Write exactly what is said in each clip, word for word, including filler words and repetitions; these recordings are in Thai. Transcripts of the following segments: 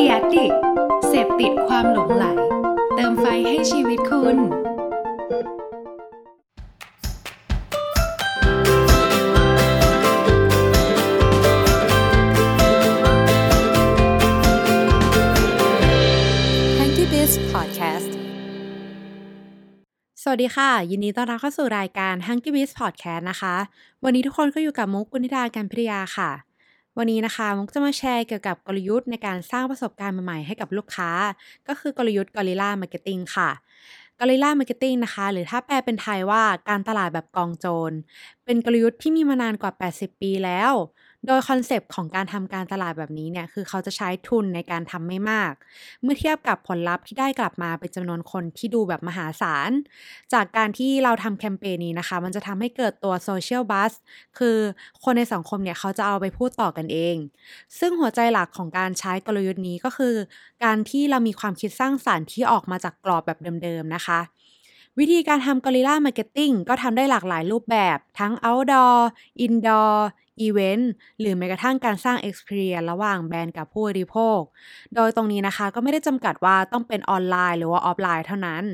The Addict เสพติดความหลงไหลเติมไฟให้ชีวิตคุณHangybiz Podcast สวัสดีค่ะยินดีต้อนรับเข้าสู่รายการ Hangybiz Podcast นะคะวันนี้ทุกคนก็อยู่กับมุกกุณิดาการพิทยาค่ะวันนี้นะคะมุกจะมาแชร์เกี่ยวกับกลยุทธ์ในการสร้างประสบการณ์ใหม่ๆให้กับลูกค้าก็คือกลยุทธ์ Guerrilla Marketing ค่ะ Guerrilla Marketing นะคะหรือถ้าแปลเป็นไทยว่าการตลาดแบบกองโจรเป็นกลยุทธ์ที่มีมานานกว่าแปดสิบปีแล้วโดยคอนเซปต์ของการทำการตลาดแบบนี้เนี่ยคือเขาจะใช้ทุนในการทำไม่มากเมื่อเทียบกับผลลัพธ์ที่ได้กลับมาเป็นจำนวนคนที่ดูแบบมหาศาลจากการที่เราทำแคมเปญนี้นะคะมันจะทำให้เกิดตัวโซเชียลบัสคือคนในสังคมเนี่ยเขาจะเอาไปพูดต่อกันเองซึ่งหัวใจหลักของการใช้กลยุทธ์นี้ก็คือการที่เรามีความคิดสร้างสรรค์ที่ออกมาจากกรอบแบบเดิมๆนะคะวิธีการทำ Guerrilla Marketing ก็ทำได้หลากหลายรูปแบบทั้ง Outdoor Indoor Event หรือแม้กระทั่งการสร้าง Experience ระหว่างแบรนด์กับผู้บริโภคโดยตรงนี้นะคะก็ไม่ได้จำกัดว่าต้องเป็นออนไลน์หรือว่าออฟไลน์เท่านั้น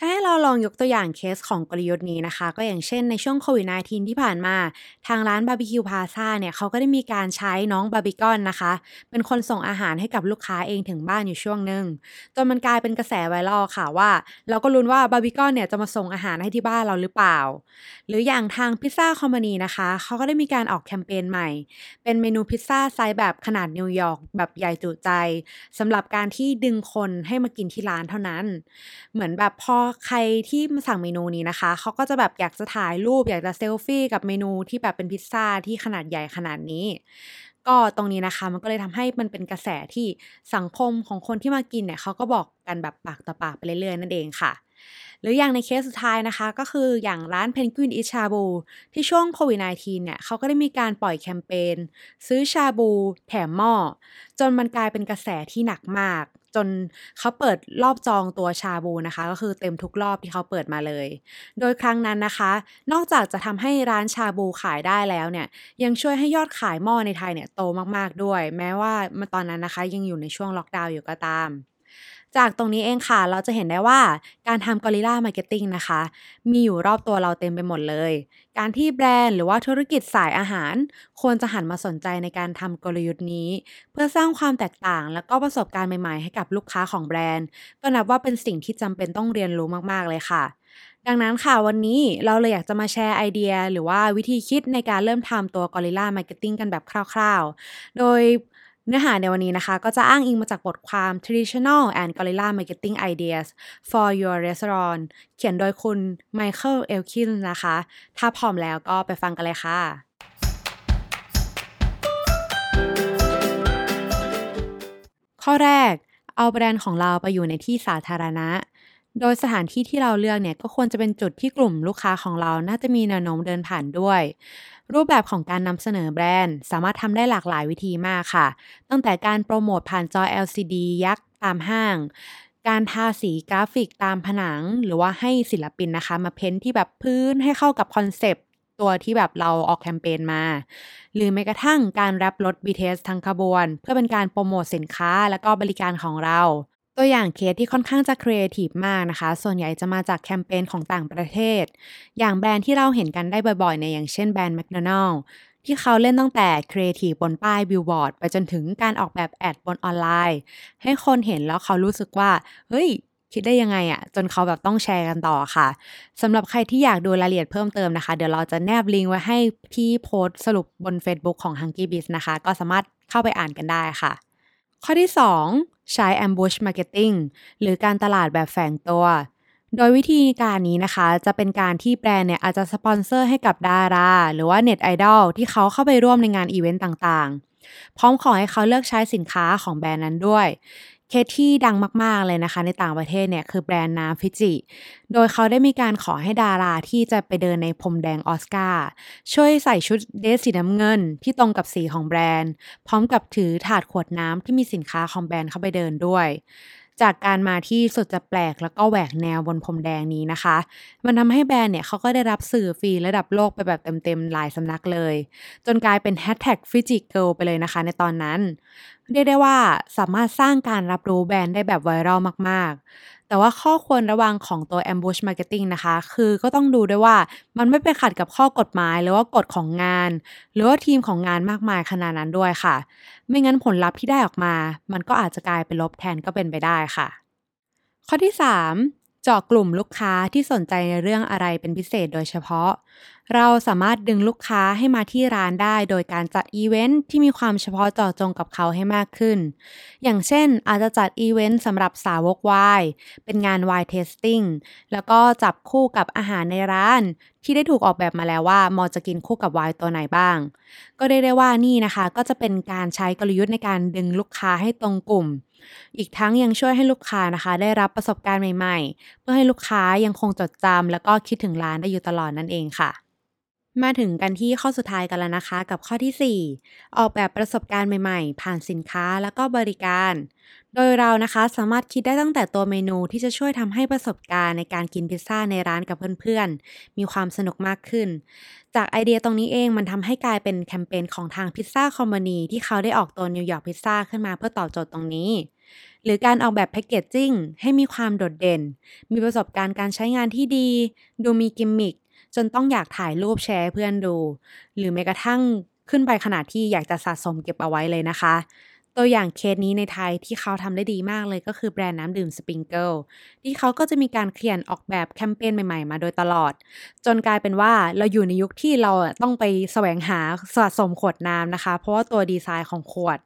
ถ้าให้เราลองยกตัวอย่างเคสของกลยุทธ์นี้นะคะก็อย่างเช่นในช่วงโควิด สิบเก้า ที่ผ่านมาทางร้านบาร์บีคิวพลาซ่าเนี่ยเขาก็ได้มีการใช้น้องบาร์บีคอนนะคะเป็นคนส่งอาหารให้กับลูกค้าเองถึงบ้านอยู่ช่วงนึงจนมันกลายเป็นกระแสไวรัลค่ะว่าเราก็ลุ้นว่าบาร์บีคอนเนี่ยจะมาส่งอาหารให้ที่บ้านเราหรือเปล่าหรืออย่างทาง Pizza Company นะคะเขาก็ได้มีการออกแคมเปญใหม่เป็นเมนูพิซซ่าไซส์แบบขนาดนิวยอร์กแบบใหญ่จุใจสำหรับการที่ดึงคนให้มากินที่ร้านเท่านั้นเหมือนแบบพอใครที่มาสั่งเมนูนี้นะคะเขาก็จะแบบอยากจะถ่ายรูปอยากจะเซลฟี่กับเมนูที่แบบเป็นพิซซ่าที่ขนาดใหญ่ขนาดนี้ก็ตรงนี้นะคะมันก็เลยทำให้มันเป็นกระแสที่สังคมของคนที่มากินเนี่ยเขาก็บอกกันแบบปากต่อปากไปเรื่อยๆนั่นเองค่ะหรืออย่างในเคสสุดท้ายนะคะก็คืออย่างร้าน Penguin Eat Shabu ที่ช่วงโควิด สิบเก้า เนี่ยเขาก็ได้มีการปล่อยแคมเปญซื้อชาบูแถมหม้อจนมันกลายเป็นกระแสที่หนักมากจนเขาเปิดรอบจองตัวชาบูนะคะก็คือเต็มทุกรอบที่เขาเปิดมาเลยโดยครั้งนั้นนะคะนอกจากจะทำให้ร้านชาบูขายได้แล้วเนี่ยยังช่วยให้ยอดขายหม้อในไทยเนี่ยโตมากๆด้วยแม้ว่าตอนนั้นนะคะยังอยู่ในช่วงล็อกดาวน์อยู่ก็ตามจากตรงนี้เองค่ะเราจะเห็นได้ว่าการทำ Guerrilla Marketing นะคะมีอยู่รอบตัวเราเต็มไปหมดเลยการที่แบรนด์หรือว่าธุรกิจสายอาหารควรจะหันมาสนใจในการทำกลยุทธ์นี้เพื่อสร้างความแตกต่างและก็ประสบการณ์ใหม่ๆให้กับลูกค้าของแบรนด์ก็นับว่าเป็นสิ่งที่จำเป็นต้องเรียนรู้มากๆเลยค่ะดังนั้นค่ะวันนี้เราเลยอยากจะมาแชร์ไอเดียหรือว่าวิธีคิดในการเริ่มทำตัว Guerrilla Marketing กันแบบคร่าวๆโดยเนื้อหาในวันนี้นะคะก็จะอ้างอิงมาจากบทความ Traditional and Guerrilla Marketing Ideas for Your Restaurant เขียนโดยคุณ Michael Elkins นะคะถ้าพร้อมแล้วก็ไปฟังกันเลยค่ะข้อแรกเอาแบรนด์ของเราไปอยู่ในที่สาธารณะโดยสถานที่ที่เราเลือกเนี่ยก็ควรจะเป็นจุดที่กลุ่มลูกค้าของเราน่าจะมีแนวโน้มเดินผ่านด้วยรูปแบบของการนำเสนอแบรนด์สามารถทำได้หลากหลายวิธีมากค่ะตั้งแต่การโปรโมทผ่านจอ แอล ซี ดี ยักษ์ตามห้างการทาสีกราฟิกตามผนังหรือว่าให้ศิลปินนะคะมาเพ้นท์ที่แบบพื้นให้เข้ากับคอนเซปต์ตัวที่แบบเราออกแคมเปญมาหรือแม้กระทั่งการแรปรถ บี ที เอส ทั้งขบวนเพื่อเป็นการโปรโมทสินค้าและก็บริการของเราตัวอย่างเคสที่ค่อนข้างจะครีเอทีฟมากนะคะส่วนใหญ่จะมาจากแคมเปญของต่างประเทศอย่างแบรนด์ที่เราเห็นกันได้บ่อยๆในอย่างเช่นแบรนด์ McDonald's ที่เขาเล่นตั้งแต่ครีเอทีฟบนป้ายบิลบอร์ดไปจนถึงการออกแบบแอดบนออนไลน์ให้คนเห็นแล้วเขารู้สึกว่าเฮ้ยคิดได้ยังไงอ่ะจนเขาแบบต้องแชร์กันต่อค่ะสำหรับใครที่อยากดูรายละเอียดเพิ่มเติมนะคะเดี๋ยวเราจะแนบลิงก์ไว้ให้ที่โพสต์สรุปบน Facebook ของ Hangybiz นะคะก็สามารถเข้าไปอ่านกันได้ค่ะข้อที่สองใช้ ambush marketing หรือการตลาดแบบแฝงตัวโดยวิธีการนี้นะคะจะเป็นการที่แบรนด์เนี่ยอาจจะสปอนเซอร์ให้กับดาราหรือว่าเน็ตไอดอลที่เขาเข้าไปร่วมในงานอีเวนต์ต่างๆพร้อมขอให้เขาเลือกใช้สินค้าของแบรนด์นั้นด้วยเคสที่ดังมากๆเลยนะคะในต่างประเทศเนี่ยคือแบรนด์น้ำฟิจิโดยเขาได้มีการขอให้ดาราที่จะไปเดินในพรมแดงออสการ์ช่วยใส่ชุดเดรสสีน้ำเงินที่ตรงกับสีของแบรนด์พร้อมกับถือถาดขวดน้ำที่มีสินค้าของแบรนด์เข้าไปเดินด้วย จากการมาที่สุดจะแปลกแล้วก็แหวกแนวบนพรมแดงนี้นะคะมันทำให้แบรนด์เนี่ยเขาก็ได้รับสื่อฟรีระดับโลกไปแบบเต็มๆหลายสำนักเลยจนกลายเป็นแฮชแท็กฟิจิเกิลไปเลยนะคะในตอนนั้นเรียกได้ว่าสามารถสร้างการรับรู้แบรนด์ได้แบบไวรัลมากๆแต่ว่าข้อควรระวังของตัว ambush marketing นะคะคือก็ต้องดูด้วยว่ามันไม่ไปขัดกับข้อกฎหมายหรือว่ากฎของงานหรือว่าทีมของงานมากมายขนาดนั้นด้วยค่ะไม่งั้นผลลัพธ์ที่ได้ออกมามันก็อาจจะกลายเป็นลบแทนก็เป็นไปได้ค่ะข้อที่สามเจาะกลุ่มลูกค้าที่สนใจในเรื่องอะไรเป็นพิเศษโดยเฉพาะเราสามารถดึงลูกค้าให้มาที่ร้านได้โดยการจัดอีเวนต์ที่มีความเฉพาะเจาะจงกับเขาให้มากขึ้นอย่างเช่นอาจจะจัดอีเวนต์สำหรับสาวกไวน์เป็นงานไวน์เทสติ้งแล้วก็จับคู่กับอาหารในร้านที่ได้ถูกออกแบบมาแล้วว่าเหมาะจะกินคู่กับไวน์ตัวไหนบ้างก็ได้ได้ว่านี่นะคะก็จะเป็นการใช้กลยุทธ์ในการดึงลูกค้าให้ตรงกลุ่มอีกทั้งยังช่วยให้ลูกค้านะคะได้รับประสบการณ์ใหม่ๆเพื่อให้ลูกค้ายังคงจดจำแล้วก็คิดถึงร้านได้อยู่ตลอดนั่นเองค่ะมาถึงกันที่ข้อสุดท้ายกันแล้วนะคะกับข้อที่สี่ออกแบบประสบการณ์ใหม่ๆผ่านสินค้าแล้วก็บริการโดยเรานะคะสามารถคิดได้ตั้งแต่ตัวเมนูที่จะช่วยทำให้ประสบการณ์ในการกินพิซซ่าในร้านกับเพื่อนๆมีความสนุกมากขึ้นจากไอเดียตรงนี้เองมันทำให้กลายเป็นแคมเปญของทาง Pizza Company ที่เขาได้ออกตัวนิวยอร์กพิซซ่าขึ้นมาเพื่อตอบโจทย์ตรงนี้หรือการออกแบบแพคเกจจิ้งให้มีความโดดเด่นมีประสบการณ์การใช้งานที่ดีดูมีกิมมิคจนต้องอยากถ่ายรูปแชร์เพื่อนดูหรือแม้กระทั่งขึ้นไปขนาดที่อยากจะสะสมเก็บเอาไว้เลยนะคะตัวอย่างเคสนี้ในไทยที่เขาทำได้ดีมากเลยก็คือแบรนด์น้ำดื่มสปริงเกิลที่เขาก็จะมีการเขียนออกแบบแคมเปญใหม่ๆมาโดยตลอดจนกลายเป็นว่าเราอยู่ในยุคที่เราต้องไปแสวงหาสะสมขวดน้ำนะคะเพราะว่าตัวดีไซน์ของขวด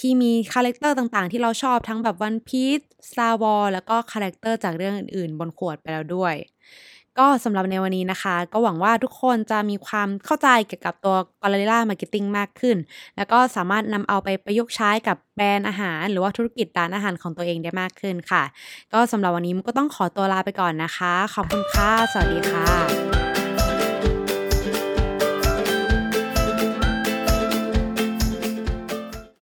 ที่มีคาแรคเตอร์ต่างๆที่เราชอบทั้งแบบวันพีซสตาร์วอร์แล้วก็คาแรคเตอร์จากเรื่องอื่นๆบนขวดไปแล้วด้วยก็สำหรับในวันนี้นะคะก็หวังว่าทุกคนจะมีความเข้าใจเกี่ยวกับตัวกอริลลามาร์เก็ตติ้งมากขึ้นแล้วก็สามารถนำเอาไปประยุกต์ใช้กับแบรนด์อาหารหรือว่าธุรกิจร้านอาหารของตัวเองได้มากขึ้นค่ะก็สำหรับวันนี้มันก็ต้องขอตัวลาไปก่อนนะคะขอบคุณค่ะสวัสดีค่ะ